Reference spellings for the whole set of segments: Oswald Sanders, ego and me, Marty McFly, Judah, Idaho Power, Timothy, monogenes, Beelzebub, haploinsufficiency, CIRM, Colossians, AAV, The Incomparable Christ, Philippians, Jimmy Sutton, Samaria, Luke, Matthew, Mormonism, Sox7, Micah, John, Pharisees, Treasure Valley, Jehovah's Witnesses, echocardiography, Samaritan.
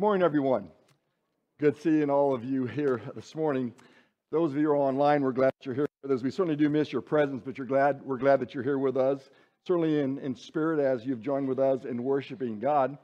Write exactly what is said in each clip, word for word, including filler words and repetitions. Good morning, everyone. Good seeing all of you here this morning. Those of you who are online, we're glad you're here with us. We certainly do miss your presence, but you're glad, we're glad that you're here with us, certainly in, in spirit as you've joined with us in worshiping God.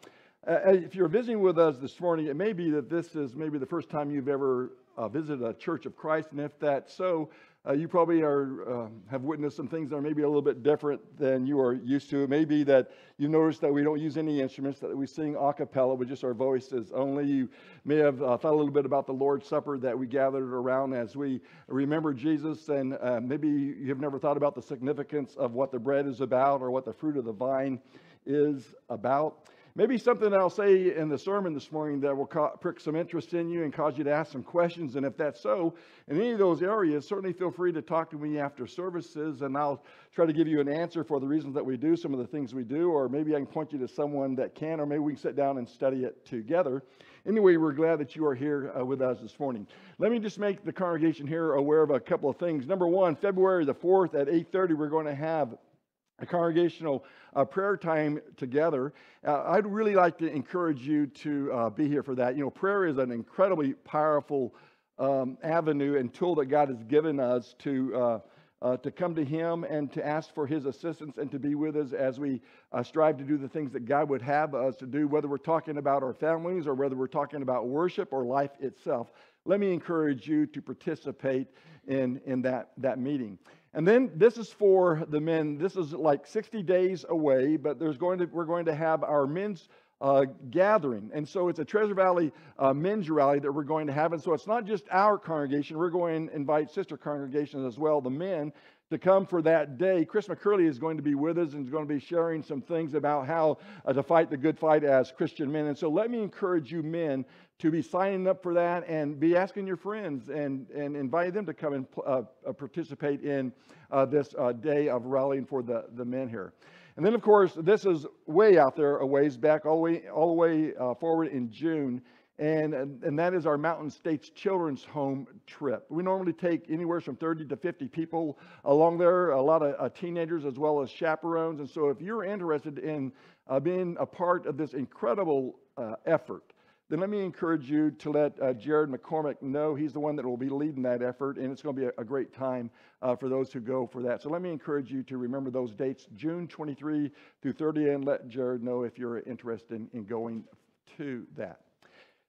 Uh, if you're visiting with us this morning, it may be that this is maybe the first time you've ever uh, visited a Church of Christ, and if that's so, uh, you probably are uh, have witnessed some things that are maybe a little bit different than you are used to. It may be that you noticed that we don't use any instruments, that we sing a cappella with just our voices only. You may have uh, thought a little bit about the Lord's Supper that we gathered around as we remember Jesus, and uh, maybe you've never thought about the significance of what the bread is about or what the fruit of the vine is about. Maybe something I'll say in the sermon this morning that will prick some interest in you and cause you to ask some questions. And if that's so, in any of those areas, certainly feel free to talk to me after services, and I'll try to give you an answer for the reasons that we do some of the things we do, or maybe I can point you to someone that can, or maybe we can sit down and study it together. Anyway, we're glad that you are here uh, with us this morning. Let me just make the congregation here aware of a couple of things. Number one, February the fourth at eight thirty, we're going to have a congregational uh, prayer time together. Uh, I'd really like to encourage you to uh, be here for that. You know, prayer is an incredibly powerful um, avenue and tool that God has given us to uh, uh, to come to Him and to ask for His assistance and to be with us as we uh, strive to do the things that God would have us to do, whether we're talking about our families or whether we're talking about worship or life itself. Let me encourage you to participate in, in that, that meeting. And then this is for the men. This is like sixty days away, but there's going to we're going to have our men's uh, gathering. And so it's a Treasure Valley uh, men's rally that we're going to have. And so it's not just our congregation. We're going to invite sister congregations as well, the men, to come for that day. Chris McCurley is going to be with us and is going to be sharing some things about how uh, to fight the good fight as Christian men. And so let me encourage you men to be signing up for that and be asking your friends and, and inviting them to come and uh, participate in uh, this uh, day of rallying for the, the men here. And then, of course, this is way out there a ways back, all the way, all the way uh, forward in June. And, and that is our Mountain States Children's Home trip. We normally take anywhere from thirty to fifty people along there, a lot of uh, teenagers as well as chaperones. And so if you're interested in uh, being a part of this incredible uh, effort, then let me encourage you to let uh, Jared McCormick know. He's the one that will be leading that effort, and it's going to be a, a great time uh, for those who go for that. So let me encourage you to remember those dates, June twenty-third through thirtieth, and let Jared know if you're interested in, in going to that.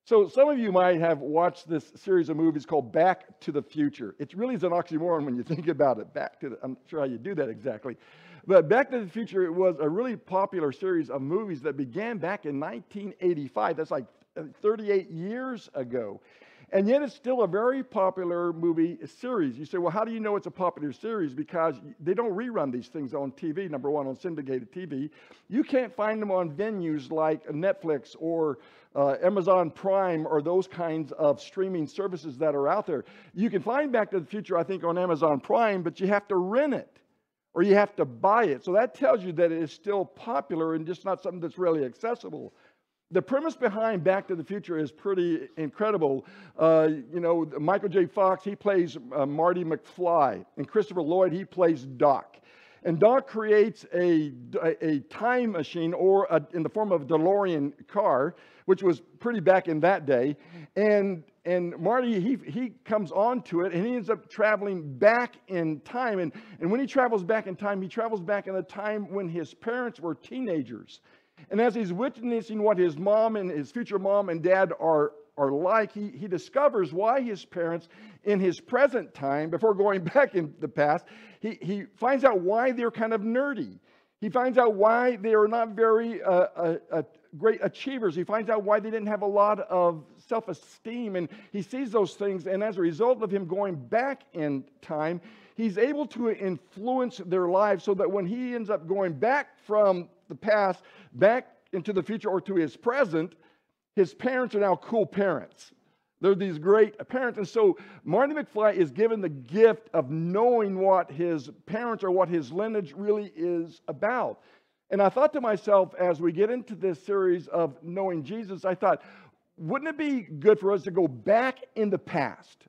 So some of you might have watched this series of movies called Back to the Future. It really is an oxymoron when you think about it. Back to the, I'm not sure how you do that exactly. But Back to the Future, it was a really popular series of movies that began back in nineteen eighty-five. That's like thirty-eight years ago. And yet it's still a very popular movie series. You say, well, how do you know it's a popular series? Because they don't rerun these things on T V, number one, on syndicated T V. You can't find them on venues like Netflix or uh, Amazon Prime or those kinds of streaming services that are out there. You can find Back to the Future, I think, on Amazon Prime, but you have to rent it or you have to buy it. So that tells you that it is still popular and just not something that's really accessible. The premise behind Back to the Future is pretty incredible. Uh, you know, Michael J. Fox, he plays uh, Marty McFly, and Christopher Lloyd, he plays Doc. And Doc creates a, a time machine, or a, in the form of a DeLorean car, which was pretty back in that day. And, and Marty, he, he comes onto it, and he ends up traveling back in time. And, and when he travels back in time, he travels back in the time when his parents were teenagers. And as he's witnessing what his mom and his future mom and dad are, are like, he, he discovers why his parents in his present time, before going back in the past, he, he finds out why they're kind of nerdy. He finds out why they are not very uh, uh, uh, great achievers. He finds out why they didn't have a lot of self-esteem. And he sees those things. And as a result of him going back in time, he's able to influence their lives so that when he ends up going back from the past back into the future or to his present, his parents are now cool parents. They're these great parents. And so Marty McFly is given the gift of knowing what his parents or what his lineage really is about. And I thought to myself, as we get into this series of knowing Jesus, I thought, wouldn't it be good for us to go back in the past?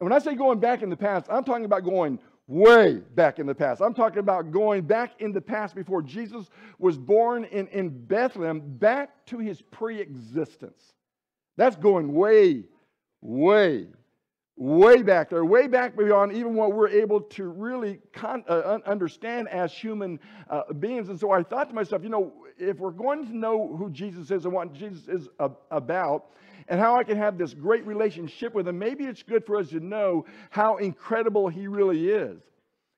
And when I say going back in the past, I'm talking about going way back in the past. I'm talking about going back in the past before Jesus was born in, in Bethlehem, back to his pre-existence. That's going way, way, way back there, way back beyond even what we're able to really con- uh, understand as human uh, beings. And so I thought to myself, you know, if we're going to know who Jesus is and what Jesus is ab- about and how I can have this great relationship with him, maybe it's good for us to know how incredible he really is,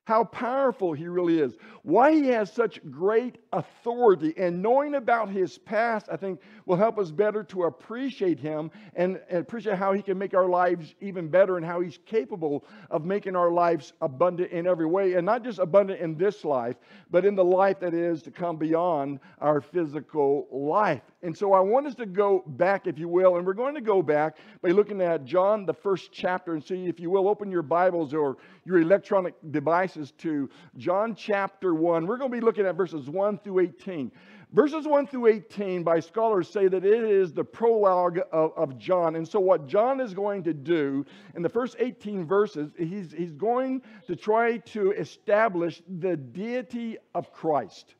how powerful he really is, why he has such great authority. And knowing about his past, I think, will help us better to appreciate him and, and appreciate how he can make our lives even better and how he's capable of making our lives abundant in every way. And not just abundant in this life, but in the life that is to come beyond our physical life. And so I want us to go back, if you will, and we're going to go back by looking at John, the first chapter, and see, if you will, open your Bibles or your electronic devices to John chapter one. We're going to be looking at verses one through eighteen. Verses one through eighteen, by scholars, say that it is the prologue of, of John. And so what John is going to do in the first eighteen verses, he's, he's going to try to establish the deity of Christ.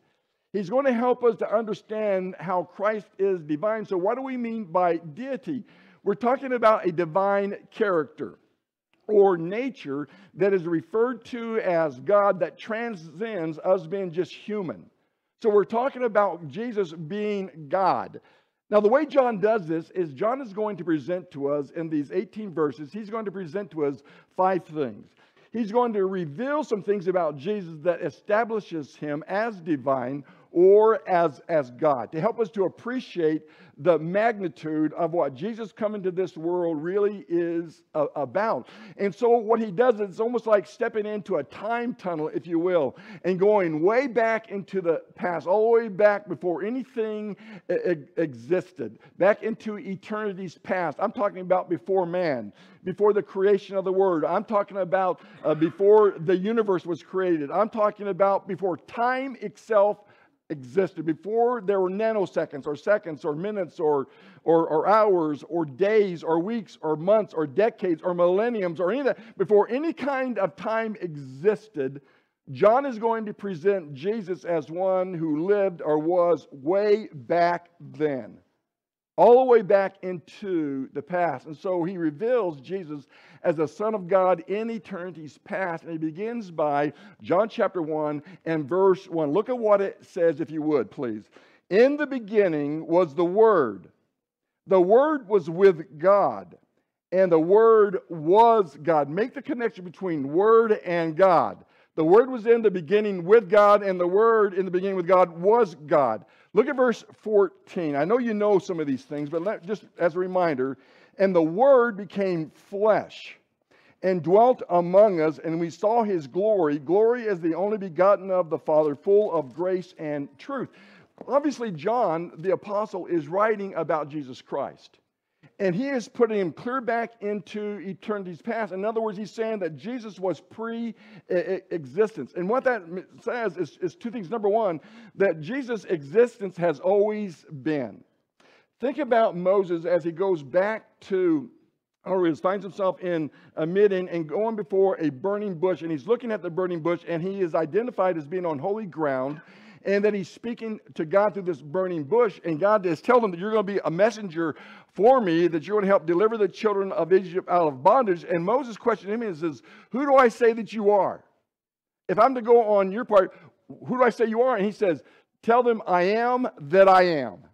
He's going to help us to understand how Christ is divine. So what do we mean by deity? We're talking about a divine character or nature that is referred to as God, that transcends us being just human. So we're talking about Jesus being God. Now, the way John does this is John is going to present to us in these eighteen verses, he's going to present to us five things. He's going to reveal some things about Jesus that establishes him as divine or as, as God, to help us to appreciate the magnitude of what Jesus coming to this world really is a, about. And so what he does is almost like stepping into a time tunnel, if you will, and going way back into the past, all the way back before anything e- existed, back into eternity's past. I'm talking about before man, before the creation of the world. I'm talking about uh, before the universe was created. I'm talking about before time itself existed, before there were nanoseconds or seconds or minutes or, or or hours or days or weeks or months or decades or millenniums or any of that, before any kind of time existed, John is going to present Jesus as one who lived or was way back then, all the way back into the past. And so he reveals Jesus as the Son of God in eternity's past. And he begins by John chapter one and verse one. Look at what it says, if you would, please. In the beginning was the Word. The Word was with God, and the Word was God. Make the connection between Word and God. The Word was in the beginning with God, and the Word in the beginning with God was God. Look at verse fourteen. I know you know some of these things, but let, just as a reminder. And the Word became flesh and dwelt among us, and we saw his glory. Glory as the only begotten of the Father, full of grace and truth. Obviously, John, the apostle, is writing about Jesus Christ. And he is putting him clear back into eternity's past. In other words, he's saying that Jesus was pre-existence. And what that says is, is two things. Number one, that Jesus' existence has always been. Think about Moses as he goes back to, or he finds himself in a Midian and going before a burning bush. And he's looking at the burning bush, and he is identified as being on holy ground. And that he's speaking to God through this burning bush. And God is telling him that you're going to be a messenger for me, that you're going to help deliver the children of Egypt out of bondage. And Moses questioned him and says, who do I say that you are? If I'm to go on your part, who do I say you are? And he says, tell them I am that I am.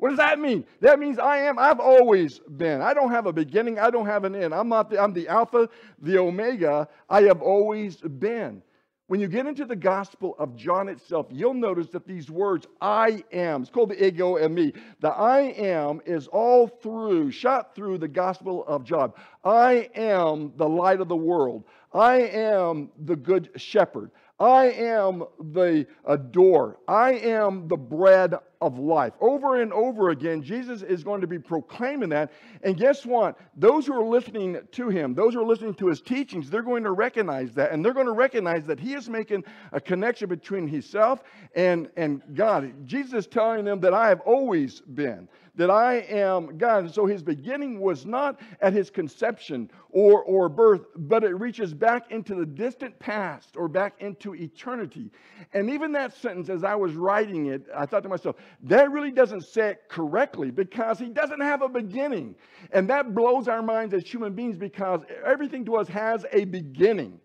What does that mean? That means I am, I've always been. I don't have a beginning. I don't have an end. I'm not the, I'm the Alpha, the Omega. I have always been. When you get into the Gospel of John itself, you'll notice that these words, I am, it's called the ego and me. The I am is all through, shot through the Gospel of John. I am the light of the world. I am the good shepherd. I am the door. I am the bread of life. Over and over again, Jesus is going to be proclaiming that. And guess what? Those who are listening to him, those who are listening to his teachings, they're going to recognize that. And they're going to recognize that he is making a connection between himself and, and God. Jesus is telling them that I have always been, that I am God. And so his beginning was not at his conception or, or birth, but it reaches back into the distant past or back into eternity. And even that sentence, as I was writing it, I thought to myself, that really doesn't say it correctly because he doesn't have a beginning. And that blows our minds as human beings because everything to us has a beginning.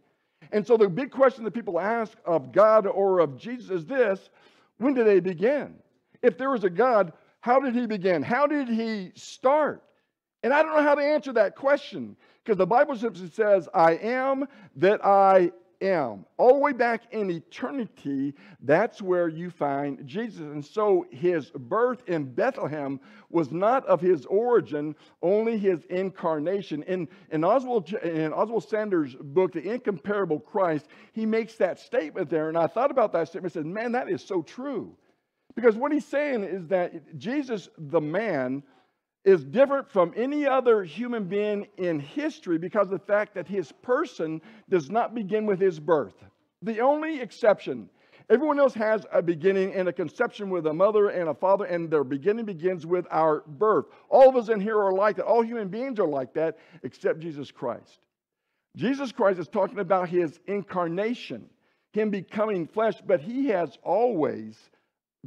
And so the big question that people ask of God or of Jesus is this: when did they begin? If there was a God, how did he begin? How did he start? And I don't know how to answer that question, because the Bible simply says, I am that I am. All the way back in eternity, that's where you find Jesus. And so his birth in Bethlehem was not of his origin, only his incarnation. In, in, Oswald, in Oswald Sanders' book, The Incomparable Christ, he makes that statement there. And I thought about that statement and said, man, that is so true. Because what he's saying is that Jesus, the man, is different from any other human being in history because of the fact that his person does not begin with his birth. The only exception. Everyone else has a beginning and a conception with a mother and a father, and their beginning begins with our birth. All of us in here are like that. All human beings are like that except Jesus Christ. Jesus Christ is talking about his incarnation, him becoming flesh, but he has always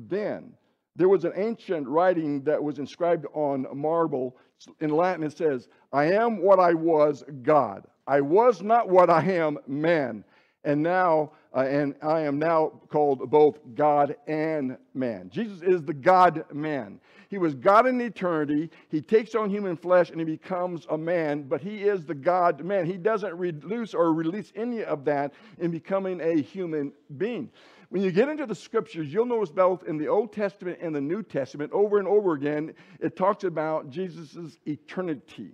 been. There was an ancient writing that was inscribed on marble. In Latin it says, I am what I was, God. I was not what I am, man. And now, uh, and I am now called both God and man. Jesus is the God-man. He was God in eternity. He takes on human flesh and he becomes a man, but he is the God-man. He doesn't reduce or release any of that in becoming a human being. When you get into the scriptures, you'll notice both in the Old Testament and the New Testament, over and over again, it talks about Jesus' eternity.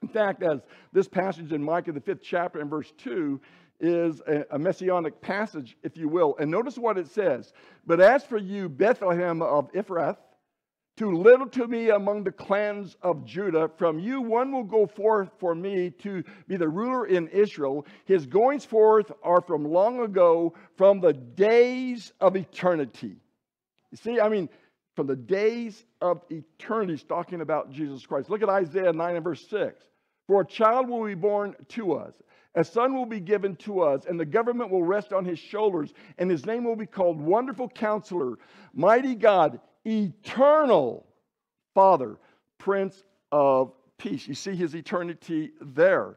In fact, as this passage in Micah, the fifth chapter and verse two, is a, a messianic passage, if you will. And notice what it says. But as for you, Bethlehem of Ephrath, too little to me among the clans of Judah. From you one will go forth for me to be the ruler in Israel. His goings forth are from long ago, from the days of eternity. You see, I mean, from the days of eternity, he's talking about Jesus Christ. Look at Isaiah nine and verse six. For a child will be born to us. A son will be given to us, and the government will rest on his shoulders, and his name will be called Wonderful Counselor, Mighty God, Eternal Father, Prince of Peace. You see his eternity there.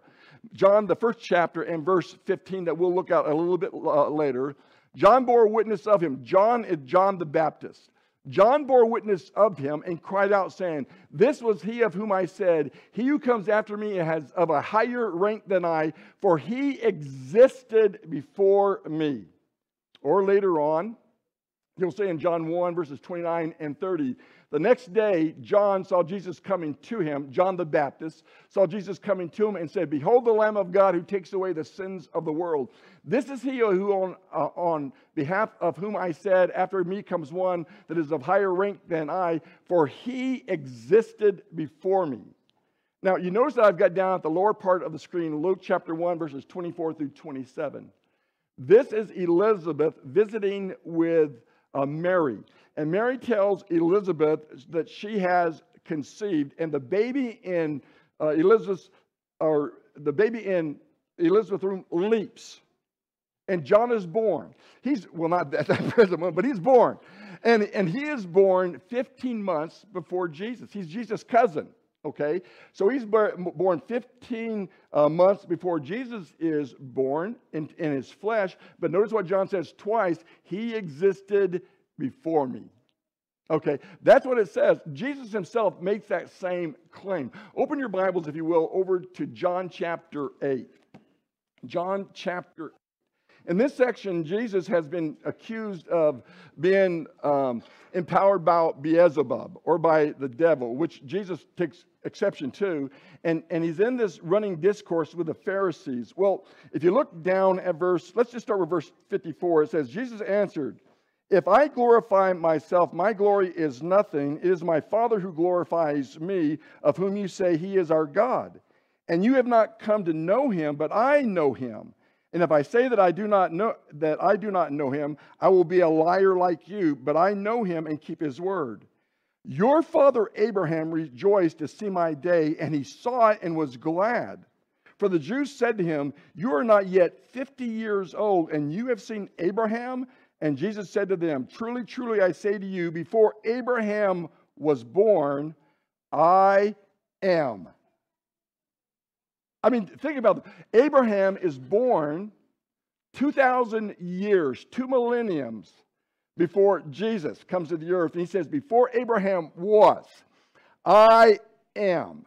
John, the first chapter and verse fifteen that we'll look at a little bit uh, later. John bore witness of him. John is John the Baptist. John bore witness of him and cried out, saying, This was he of whom I said, He who comes after me has of a higher rank than I, for he existed before me. Or later on, you'll say in John one, verses twenty-nine and thirty, the next day John saw Jesus coming to him, John the Baptist, saw Jesus coming to him and said, Behold the Lamb of God who takes away the sins of the world. This is he who on, uh, on behalf of whom I said, After me comes one that is of higher rank than I, for he existed before me. Now you notice that I've got down at the lower part of the screen, Luke chapter one, verses twenty-four through twenty-seven. This is Elizabeth visiting with Uh, Mary. And Mary tells Elizabeth that she has conceived, and the baby in uh, Elizabeth's, or the baby in Elizabeth's womb leaps, and John is born. He's well, not at that present moment, but he's born, and and he is born fifteen months before Jesus. He's Jesus' cousin. Okay, so he's born fifteen uh, months before Jesus is born in, in his flesh. But notice what John says twice. He existed before me. Okay, that's what it says. Jesus himself makes that same claim. Open your Bibles, if you will, over to John chapter eight. John chapter eight. In this section, Jesus has been accused of being um, empowered by Beelzebub, or by the devil, which Jesus takes exception to. And, and he's in this running discourse with the Pharisees. Well, if you look down at verse, let's just start with verse fifty-four. It says, Jesus answered, If I glorify myself, my glory is nothing. It is my Father who glorifies me, of whom you say he is our God. And you have not come to know him, but I know him. And if I say that I do not know that I do not know him, I will be a liar like you, but I know him and keep his word. Your father Abraham rejoiced to see my day, and he saw it and was glad. For the Jews said to him, You are not yet fifty years old, and you have seen Abraham? And Jesus said to them, "Truly, truly, I say to you, before Abraham was born, I am." I mean, think about it. Abraham is born two thousand years, two millenniums before Jesus comes to the earth. And he says, before Abraham was, I am.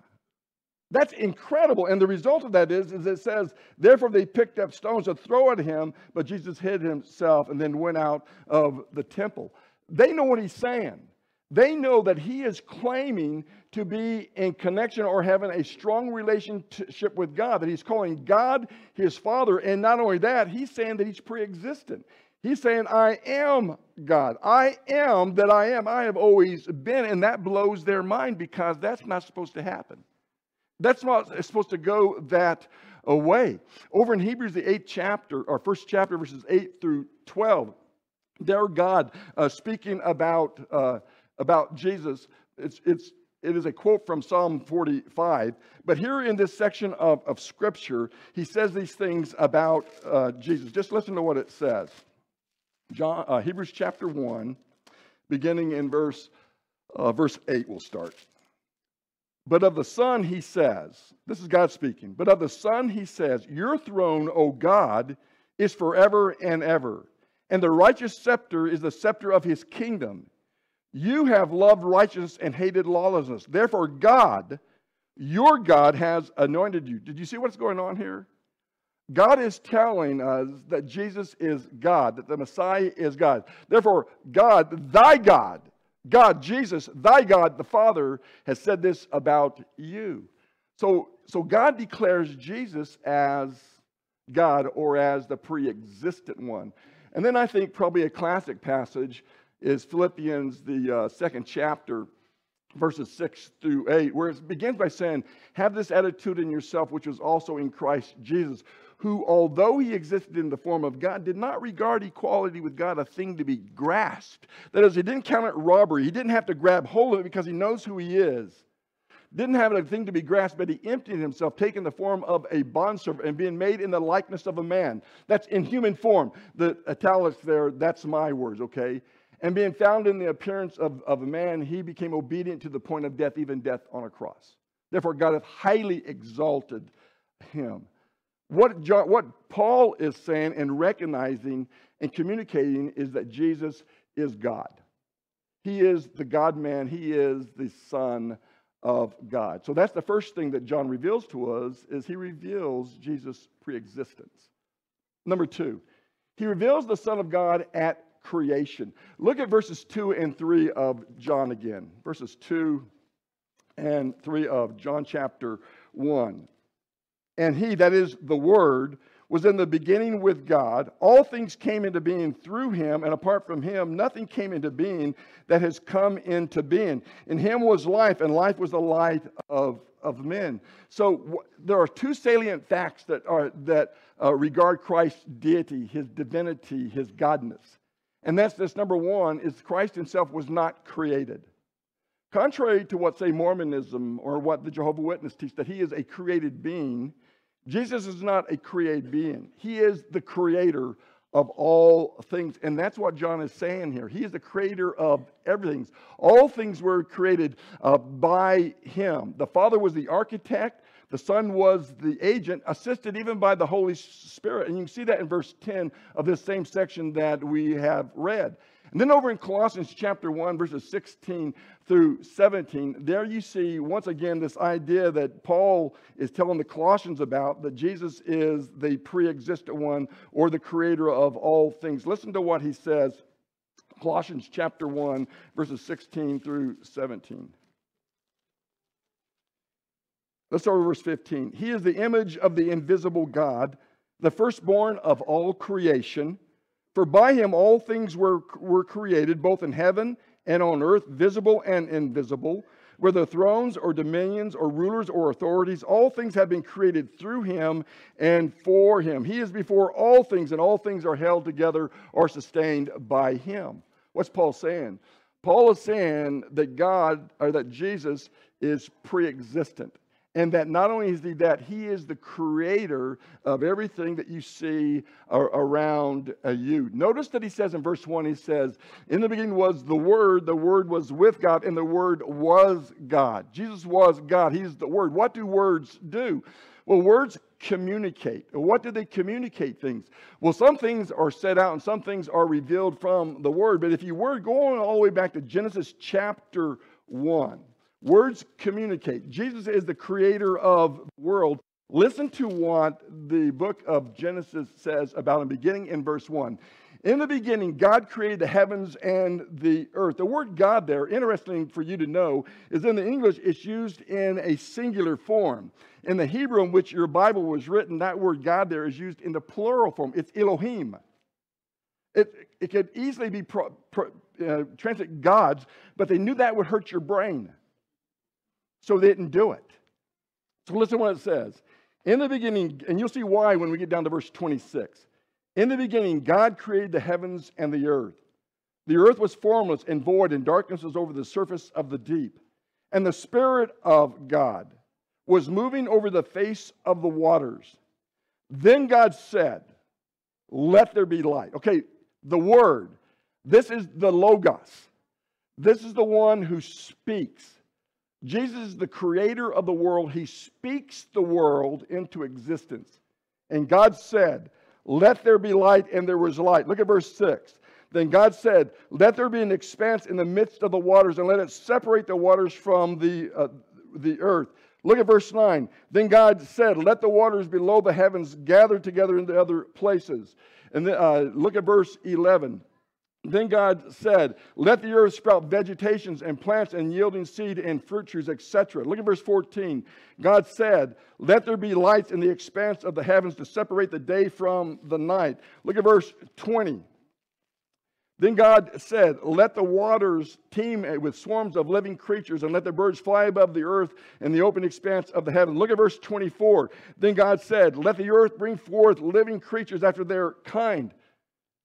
That's incredible. And the result of that is, is it says, therefore they picked up stones to throw at him, but Jesus hid himself and then went out of the temple. They know what he's saying. They know that he is claiming to be in connection or having a strong relationship with God, that he's calling God his Father. And not only that, he's saying that he's pre-existent. He's saying, I am God. I am that I am. I have always been. And that blows their mind, because that's not supposed to happen. That's not supposed to go that away. Over in Hebrews, the eighth chapter, or first chapter, verses eight through twelve, there God uh, speaking about, uh, about Jesus. It's, it's, it is a quote from Psalm forty-five. But here in this section of, of Scripture, he says these things about uh, Jesus. Just listen to what it says. John, uh, Hebrews chapter one, beginning in verse, uh, verse eight, we'll start. But of the Son, he says, this is God speaking, but of the Son, he says, your throne, O God, is forever and ever, and the righteous scepter is the scepter of his kingdom. You have loved righteousness and hated lawlessness. Therefore, God, your God, has anointed you. Did you see what's going on here? God is telling us that Jesus is God, that the Messiah is God. Therefore, God, thy God, God, Jesus, thy God, the Father, has said this about you. So, so God declares Jesus as God, or as the pre-existent one. And then I think probably a classic passage is Philippians, the uh, second chapter, verses six through eight, where it begins by saying, have this attitude in yourself, which was also in Christ Jesus, who, although he existed in the form of God, did not regard equality with God a thing to be grasped. That is, he didn't count it robbery. He didn't have to grab hold of it because he knows who he is. Didn't have it a thing to be grasped, but he emptied himself, taking the form of a bondservant and being made in the likeness of a man. That's in human form. The italics there, that's my words, okay? And being found in the appearance of, of a man, he became obedient to the point of death, even death on a cross. Therefore, God hath highly exalted him. What, John, what Paul is saying and recognizing and communicating is that Jesus is God. He is the God-man. He is the Son of God. So that's the first thing that John reveals to us, is he reveals Jesus' preexistence. Number two, he reveals the Son of God at creation. Look at verses two and three of John again. Verses two and three of John chapter one. And he, that is the Word, was in the beginning with God. All things came into being through him, and apart from him, nothing came into being that has come into being. In him was life, and life was the light of, of men. So w- there are two salient facts that, are, that uh, regard Christ's deity, his divinity, his godness. And that's this. Number one is Christ himself was not created. Contrary to what, say, Mormonism or what the Jehovah's Witnesses teach, that he is a created being, Jesus is not a created being. He is the creator of all things. And that's what John is saying here. He is the creator of everything. All things were created uh, by him. The Father was the architect. The Son was the agent, assisted even by the Holy Spirit. And you can see that in verse ten of this same section that we have read. And then over in Colossians chapter one, verses sixteen through seventeen, there you see once again this idea that Paul is telling the Colossians about, that Jesus is the pre-existent one, or the creator of all things. Listen to what he says, Colossians chapter one, verses sixteen through seventeen. Let's start with verse fifteen. He is the image of the invisible God, the firstborn of all creation. For by him all things were, were created, both in heaven and on earth, visible and invisible. Whether thrones or dominions or rulers or authorities, all things have been created through him and for him. He is before all things, and all things are held together or sustained by him. What's Paul saying? Paul is saying that God, or that Jesus, is pre-existent. And that not only is he that, he is the creator of everything that you see around you. Notice that he says in verse one, he says, in the beginning was the Word, the Word was with God, and the Word was God. Jesus was God. He's the Word. What do words do? Well, words communicate. What do they communicate things? Well, some things are set out and some things are revealed from the Word. But if you were going all the way back to Genesis chapter one, words communicate. Jesus is the creator of the world. Listen to what the book of Genesis says about him, beginning in verse one. In the beginning, God created the heavens and the earth. The word God there, interesting for you to know, is in the English, it's used in a singular form. In the Hebrew in which your Bible was written, that word God there is used in the plural form. It's Elohim. It, it could easily be pro, pro, uh, translated gods, but they knew that would hurt your brain. So they didn't do it. So listen to what it says. In the beginning, and you'll see why when we get down to verse twenty-six. In the beginning, God created the heavens and the earth. The earth was formless and void, and darkness was over the surface of the deep. And the Spirit of God was moving over the face of the waters. Then God said, let there be light. Okay, the Word. This is the Logos. This is the one who speaks. Jesus is the creator of the world. He speaks the world into existence. And God said, let there be light, and there was light. Look at verse six. Then God said, let there be an expanse in the midst of the waters, and let it separate the waters from the, uh, the earth. Look at verse nine. Then God said, let the waters below the heavens gather together into other places. And then, uh, look at verse eleven. Then God said, let the earth sprout vegetations and plants and yielding seed and fruit trees, et cetera. Look at verse fourteen. God said, let there be lights in the expanse of the heavens to separate the day from the night. Look at verse twenty. Then God said, let the waters teem with swarms of living creatures, and let the birds fly above the earth in the open expanse of the heaven. Look at verse twenty-four. Then God said, let the earth bring forth living creatures after their kind.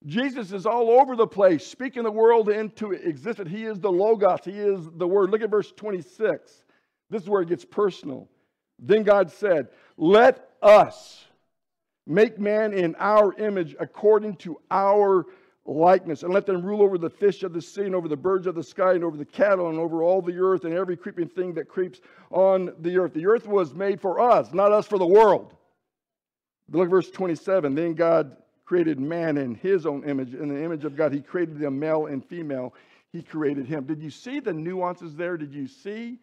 Jesus is all over the place, speaking the world into existence. He is the Logos. He is the Word. Look at verse twenty-six. This is where it gets personal. Then God said, let us make man in our image according to our likeness, and let them rule over the fish of the sea, and over the birds of the sky, and over the cattle, and over all the earth, and every creeping thing that creeps on the earth. The earth was made for us, not us for the world. Look at verse twenty-seven. Then God created man in his own image. In the image of God, he created them, male and female. He created him. Did you see the nuances there? Did you see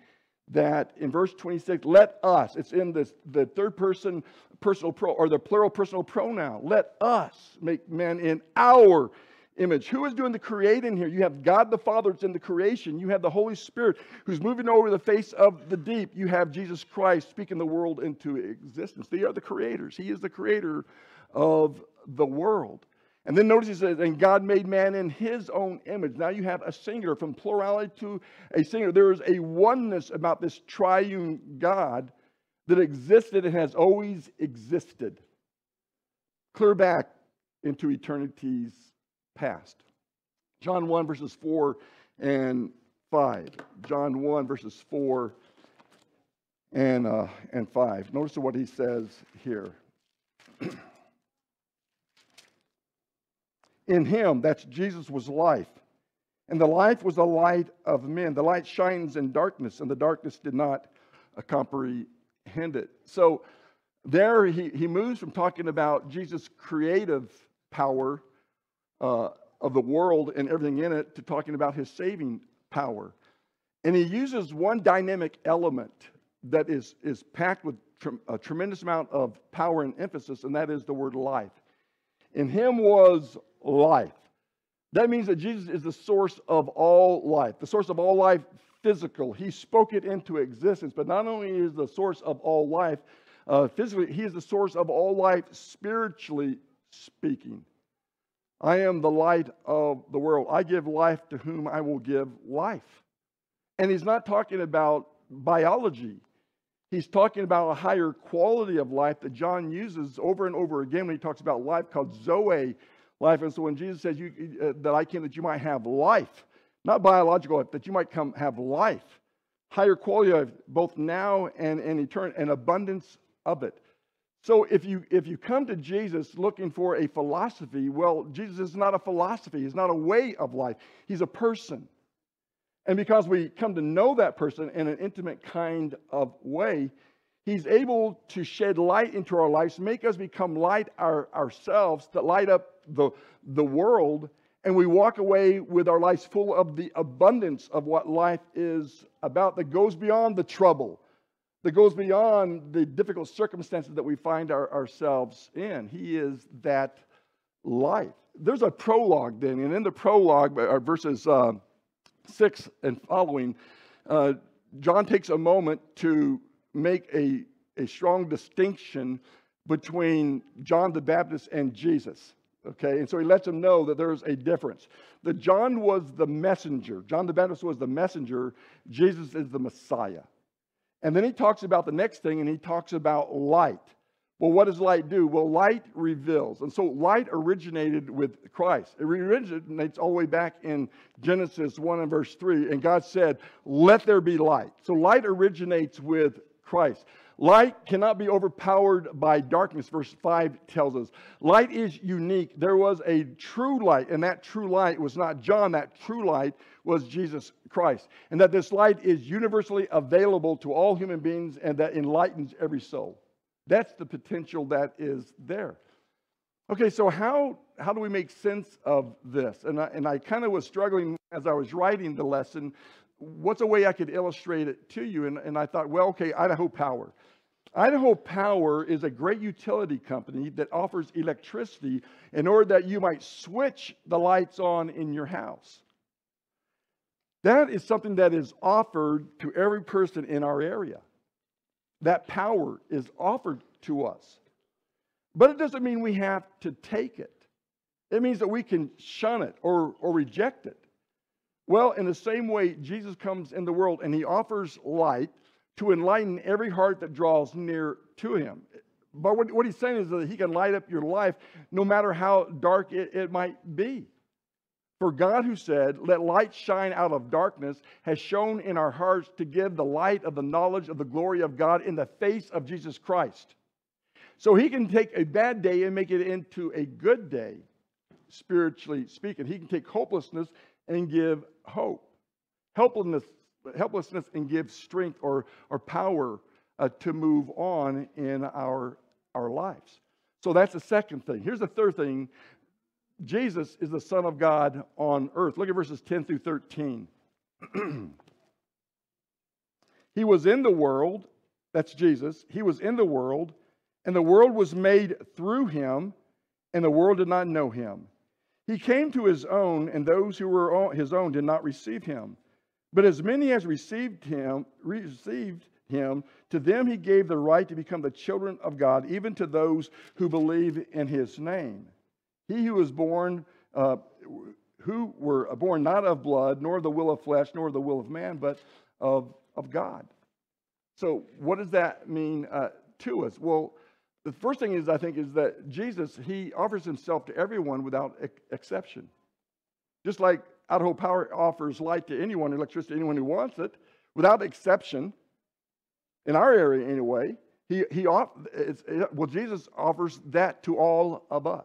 that in verse twenty-six, let us, it's in this, the third person personal pro, or the plural personal pronoun, let us make man in our image. Who is doing the creating here? You have God the Father that's in the creation. You have the Holy Spirit who's moving over the face of the deep. You have Jesus Christ speaking the world into existence. They are the creators. He is the creator of the world. And then notice he says, and God made man in his own image. Now you have a singular, from plurality to a singular. There is a oneness about this triune God that existed and has always existed, clear back into eternity's past. John one, verses four and five. John one, verses four and, uh, and five. Notice what he says here. In him, that's Jesus, was life, and the life was the light of men. The light shines in darkness, and the darkness did not uh, comprehend it. So there he, he moves from talking about Jesus' creative power uh, of the world and everything in it to talking about his saving power. And he uses one dynamic element that is, is packed with tr- a tremendous amount of power and emphasis, and that is the word life. In him was life. That means that Jesus is the source of all life, the source of all life physical. He spoke it into existence, but not only is the source of all life uh, physically, he is the source of all life spiritually speaking. I am the light of the world. I give life to whom I will give life. And he's not talking about biology. He's talking about a higher quality of life that John uses over and over again when he talks about life, called Zoe life. And so when Jesus says you, uh, that I came that you might have life, not biological life, that you might come have life, higher quality of both now and, and eternity, an abundance of it. So if you if you come to Jesus looking for a philosophy, well, Jesus is not a philosophy. He's not a way of life. He's a person. And because we come to know that person in an intimate kind of way, he's able to shed light into our lives, make us become light our, ourselves, to light up the, the world, and we walk away with our lives full of the abundance of what life is about, that goes beyond the trouble, that goes beyond the difficult circumstances that we find our, ourselves in. He is that life. There's a prologue then, and in the prologue, our verses uh, six and following, uh, John takes a moment to make a, a strong distinction between John the Baptist and Jesus. Okay, and so he lets them know that there's a difference. That John was the messenger. John the Baptist was the messenger. Jesus is the Messiah. And then he talks about the next thing, and he talks about light. Well, what does light do? Well, light reveals. And so light originated with Christ. It originates all the way back in Genesis one and verse three. And God said, let there be light. So light originates with Christ. Light cannot be overpowered by darkness, verse five tells us. Light is unique. There was a true light, and that true light was not John. That true light was Jesus Christ. And that this light is universally available to all human beings, and that enlightens every soul. That's the potential that is there. Okay, so how, how do we make sense of this? And I, and I kind of was struggling as I was writing the lesson. What's a way I could illustrate it to you? And, and I thought, well, okay, Idaho Power. Idaho Power is a great utility company that offers electricity in order that you might switch the lights on in your house. That is something that is offered to every person in our area. That power is offered to us. But it doesn't mean we have to take it. It means that we can shun it or, or reject it. Well, in the same way, Jesus comes in the world and he offers light to enlighten every heart that draws near to him. But what, what he's saying is that he can light up your life no matter how dark it, it might be. For God who said, let light shine out of darkness, has shown in our hearts to give the light of the knowledge of the glory of God in the face of Jesus Christ. So he can take a bad day and make it into a good day, spiritually speaking. He can take hopelessness and give hope, helplessness, helplessness and give strength or, or power uh, to move on in our, our lives. So that's the second thing. Here's the third thing. Jesus is the Son of God on earth. Look at verses ten through thirteen. He was in the world, that's Jesus. He was in the world, and the world was made through him, and the world did not know him. He came to his own, and those who were his own did not receive him. But as many as received him, received him, to them he gave the right to become the children of God, even to those who believe in his name. He who was born, uh, who were born not of blood, nor the will of flesh, nor the will of man, but of, of God. So what does that mean uh, to us? Well, the first thing is, I think, is that Jesus, he offers himself to everyone without ex- exception. Just like Idaho Power offers light to anyone, electricity to anyone who wants it, without exception, in our area anyway, he, he off, it's, it, well, Jesus offers that to all of us.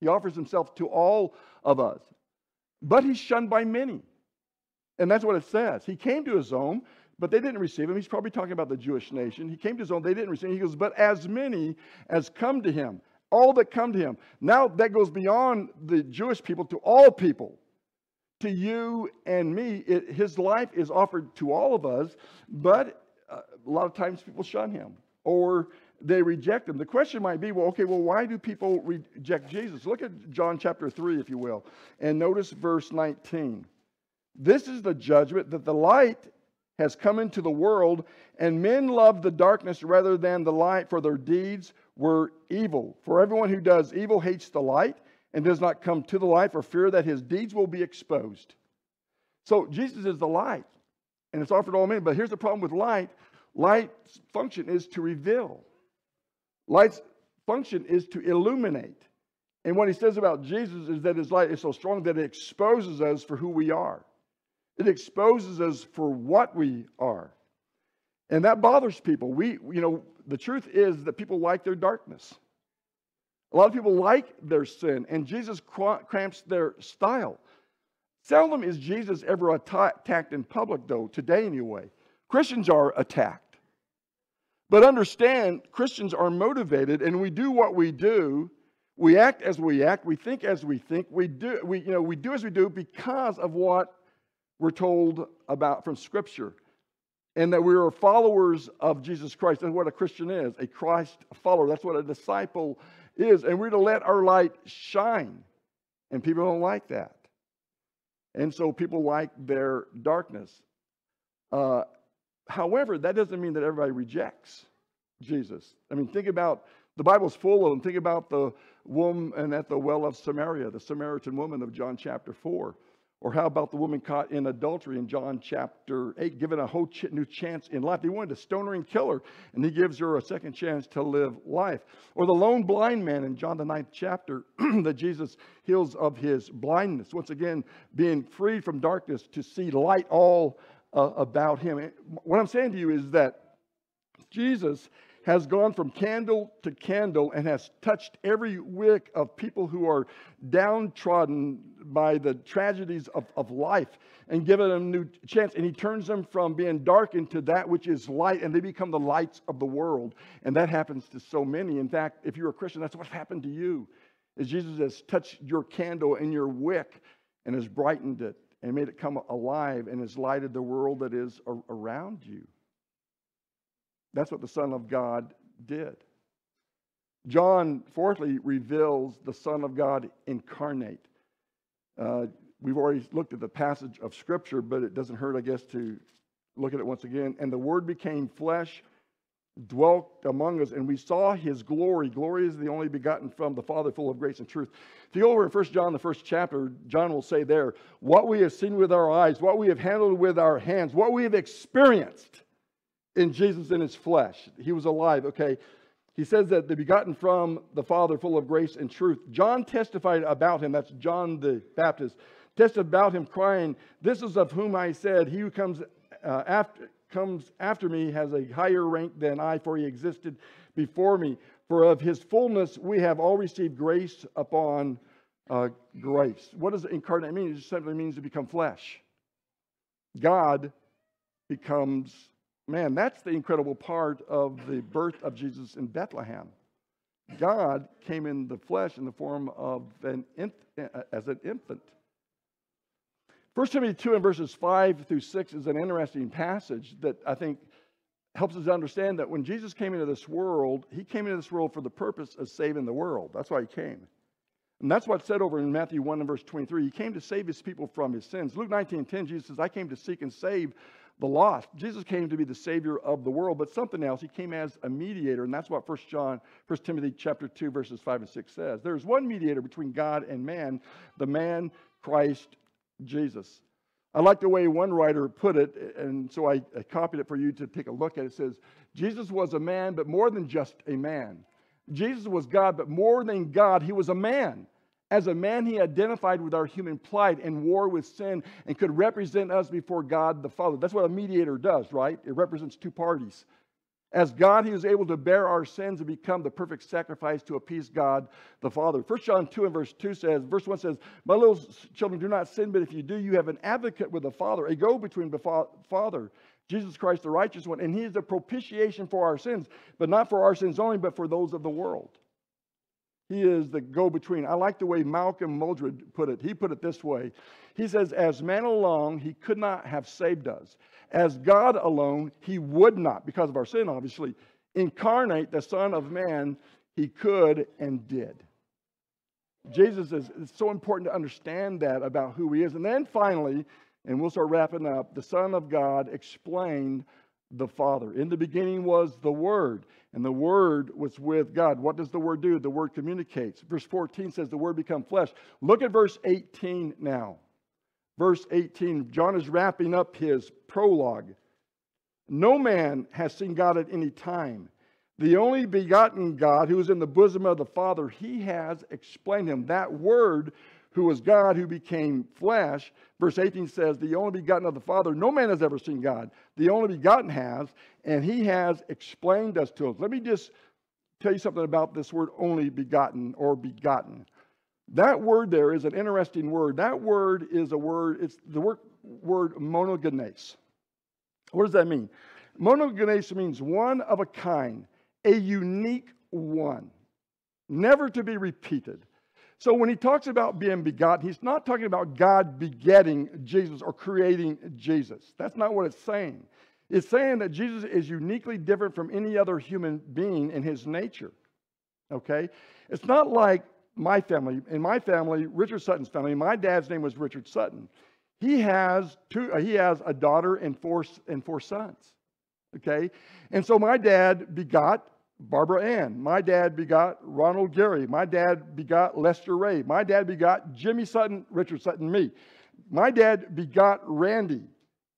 He offers himself to all of us. But he's shunned by many. And that's what it says. He came to his own, but they didn't receive him. He's probably talking about the Jewish nation. He came to his own. They didn't receive him. He goes, but as many as come to him, all that come to him. Now that goes beyond the Jewish people to all people, to you and me. It, his life is offered to all of us, but a lot of times people shun him or they reject him. The question might be, well, okay, well, why do people reject Jesus? Look at John chapter three, if you will, and notice verse nineteen. This is the judgment, that the light has come into the world, and men love the darkness rather than the light, for their deeds were evil. For everyone who does evil hates the light and does not come to the light for fear that his deeds will be exposed. So Jesus is the light, and it's offered to all men. But here's the problem with light. Light's function is to reveal. Light's function is to illuminate. And what he says about Jesus is that his light is so strong that it exposes us for who we are. It exposes us for what we are. And that bothers people. We, you know, the truth is that people like their darkness. A lot of people like their sin, and Jesus cramps their style. Seldom is Jesus ever attacked in public, though, today anyway. Christians are attacked. But understand, Christians are motivated, and we do what we do. We act as we act. We think as we think. We do, we, you know, we do as we do because of what we're told about from Scripture. And that we are followers of Jesus Christ. That's what a Christian is, a Christ follower. That's what a disciple is. And we're to let our light shine. And people don't like that. And so people like their darkness. Uh, however, that doesn't mean that everybody rejects Jesus. I mean, think about, the Bible's full of them. Think about the woman at the well of Samaria, the Samaritan woman of John chapter four. Or how about the woman caught in adultery in John chapter eight, given a whole ch- new chance in life. They wanted to stone her and kill her, and he gives her a second chance to live life. Or the lone blind man in John the ninth chapter that Jesus heals of his blindness. Once again, being freed from darkness to see light all uh, about him. And what I'm saying to you is that Jesus has gone from candle to candle and has touched every wick of people who are downtrodden by the tragedies of, of life and given them a new chance. And he turns them from being darkened to that which is light, and they become the lights of the world. And that happens to so many. In fact, if you're a Christian, that's what's happened to you, is Jesus has touched your candle and your wick and has brightened it and made it come alive and has lighted the world that is around you. That's what the Son of God did. John, fourthly, reveals the Son of God incarnate. Uh, we've already looked at the passage of Scripture, but it doesn't hurt, I guess, to look at it once again. And the Word became flesh, dwelt among us, and we saw His glory. Glory is the only begotten from the Father, full of grace and truth. If you go over to First John, the first chapter, John will say there, what we have seen with our eyes, what we have handled with our hands, what we have experienced in Jesus in his flesh. He was alive, okay? He says that the begotten from the Father, full of grace and truth. John testified about him, that's John the Baptist, testified about him, crying, this is of whom I said, he who comes, uh, after, comes after me has a higher rank than I, for he existed before me. For of his fullness we have all received grace upon uh, grace. What does incarnate mean? It just simply means to become flesh. God becomes man, that's the incredible part of the birth of Jesus in Bethlehem. God came in the flesh in the form of an infant, as an infant. First Timothy two and verses five through six is an interesting passage that I think helps us understand that when Jesus came into this world, he came into this world for the purpose of saving the world. That's why he came. And that's what's said over in Matthew one and verse twenty-three. He came to save his people from his sins. Luke nineteen ten, Jesus says, I came to seek and save the lost. Jesus came to be the Savior of the world, but something else. He came as a mediator, and that's what First John, First Timothy chapter two, verses five and six says. There is one mediator between God and man, the man Christ Jesus. I like the way one writer put it, and so I copied it for you to take a look at. It says, Jesus was a man, but more than just a man. Jesus was God, but more than God, he was a man. As a man, he identified with our human plight and war with sin and could represent us before God the Father. That's what a mediator does, right? It represents two parties. As God, he was able to bear our sins and become the perfect sacrifice to appease God the Father. First John two and verse two says, verse one says, my little children, do not sin, but if you do, you have an advocate with the Father, a go-between the Father, Jesus Christ, the righteous one, and he is the propitiation for our sins, but not for our sins only, but for those of the world. He is the go-between. I like the way Malcolm Muldred put it. He put it this way. He says, as man alone, he could not have saved us. As God alone, he would not, because of our sin, obviously, incarnate the Son of Man, he could and did. Jesus is, it's so important to understand that about who he is. And then finally, and we'll start wrapping up, the Son of God explained the Father. In the beginning was the Word, and the Word was with God. What does the Word do? The Word communicates. Verse fourteen says the Word became flesh. Look at verse eighteen now. Verse eighteen, John is wrapping up his prologue. No man has seen God at any time. The only begotten God who is in the bosom of the Father, he has explained him. That Word who was God, who became flesh. Verse eighteen says, the only begotten of the Father, no man has ever seen God. The only begotten has, and he has explained us to us. Let me just tell you something about this word only begotten or begotten. That word there is an interesting word. That word is a word, it's the word, word monogenes. What does that mean? Monogenes means one of a kind, a unique one, never to be repeated. So when he talks about being begotten, he's not talking about God begetting Jesus or creating Jesus. That's not what it's saying. It's saying that Jesus is uniquely different from any other human being in his nature, okay? It's not like my family. In my family, Richard Sutton's family, my dad's name was Richard Sutton. He has two. He has a daughter and four, and four sons, okay? And so my dad begot Barbara Ann. My dad begot Ronald Gary. My dad begot Lester Ray. My dad begot Jimmy Sutton, Richard Sutton, me. My dad begot Randy,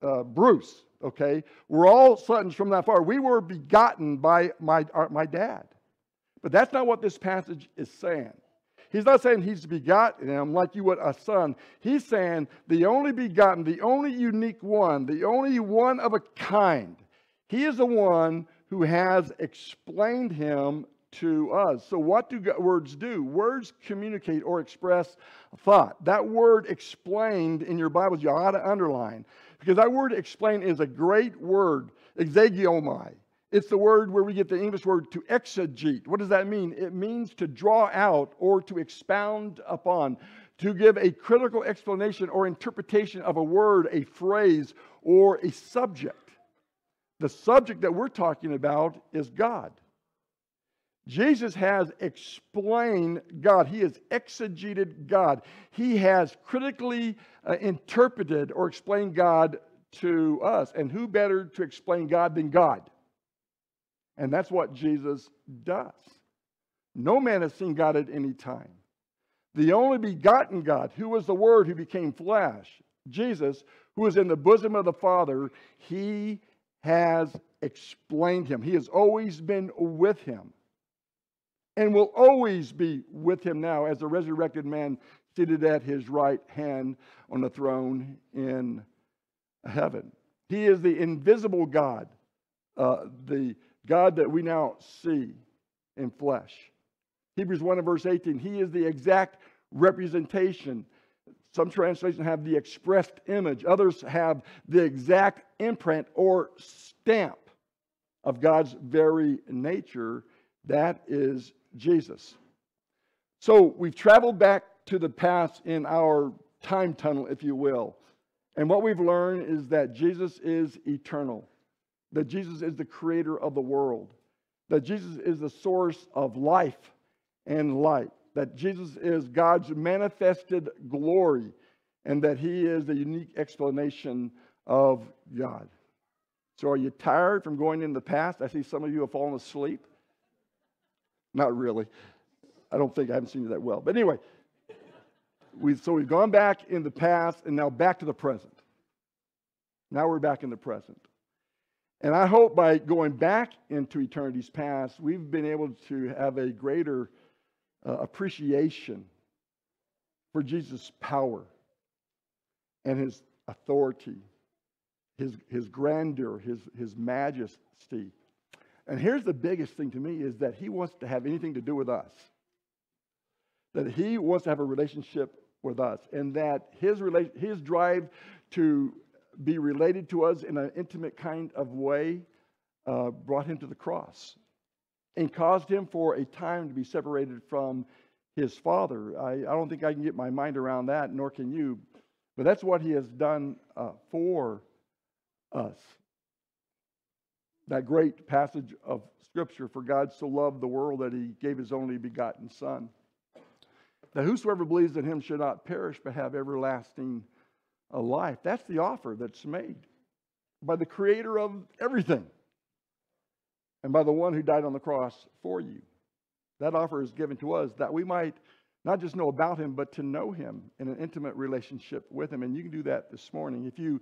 uh, Bruce, okay? We're all Suttons from that far. We were begotten by my, our, my dad. But that's not what this passage is saying. He's not saying he's begotten him like you would a son. He's saying the only begotten, the only unique one, the only one of a kind. He is the one who has explained him to us. So what do words do? Words communicate or express thought. That word explained in your Bibles, you ought to underline, because that word explain is a great word, exegiomai. It's the word where we get the English word to exegete. What does that mean? It means to draw out or to expound upon, to give a critical explanation or interpretation of a word, a phrase, or a subject. The subject that we're talking about is God. Jesus has explained God. He has exegeted God. He has critically uh, interpreted or explained God to us. And who better to explain God than God? And that's what Jesus does. No man has seen God at any time. The only begotten God, who was the Word who became flesh, Jesus, who is in the bosom of the Father, he has explained him. He has always been with him and will always be with him now as the resurrected man seated at his right hand on the throne in heaven. He is the invisible God, uh, the God that we now see in flesh. Hebrews one and verse eighteen, he is the exact representation. Some translations have the expressed image. Others have the exact imprint or stamp of God's very nature. That is Jesus. So we've traveled back to the past in our time tunnel, if you will. And what we've learned is that Jesus is eternal, that Jesus is the creator of the world, that Jesus is the source of life and light, that Jesus is God's manifested glory, and that he is the unique explanation of God. So are you tired from going in the past? I see some of you have fallen asleep. Not really. I don't think I haven't seen you that well. But anyway, we, so we've gone back in the past and now back to the present. Now we're back in the present. And I hope by going back into eternity's past, we've been able to have a greater Uh, appreciation for Jesus' power and his authority, his, his grandeur, his, his majesty. And here's the biggest thing to me is that he wants to have anything to do with us, that he wants to have a relationship with us, and that his, rela- his drive to be related to us in an intimate kind of way uh, brought him to the cross and caused him for a time to be separated from his Father. I, I don't think I can get my mind around that, nor can you. But that's what he has done uh, for us. That great passage of Scripture, for God so loved the world that he gave his only begotten Son, that whosoever believes in him should not perish but have everlasting life. That's the offer that's made by the creator of everything, and by the one who died on the cross for you. That offer is given to us that we might not just know about him, but to know him in an intimate relationship with him. And you can do that this morning. If you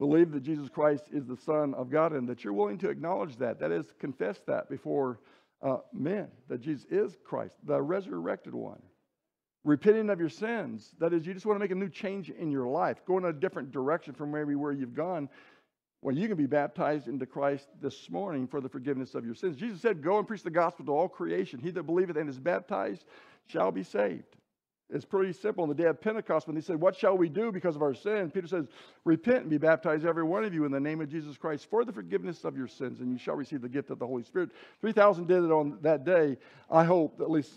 believe that Jesus Christ is the Son of God and that you're willing to acknowledge that, that is, confess that before uh, men, that Jesus is Christ, the resurrected one, Repenting of your sins, that is, you just want to make a new change in your life, go in a different direction from maybe where you've gone. Well, you can be baptized into Christ this morning for the forgiveness of your sins. Jesus said, go and preach the gospel to all creation. He that believeth and is baptized shall be saved. It's pretty simple. On the day of Pentecost, when they said, what shall we do because of our sin? Peter says, repent and be baptized, every one of you, in the name of Jesus Christ for the forgiveness of your sins, and you shall receive the gift of the Holy Spirit. three thousand did it on that day. I hope, at least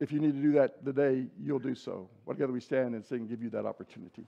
if you need to do that today, you'll do so. Why don't we stand and sing and give you that opportunity.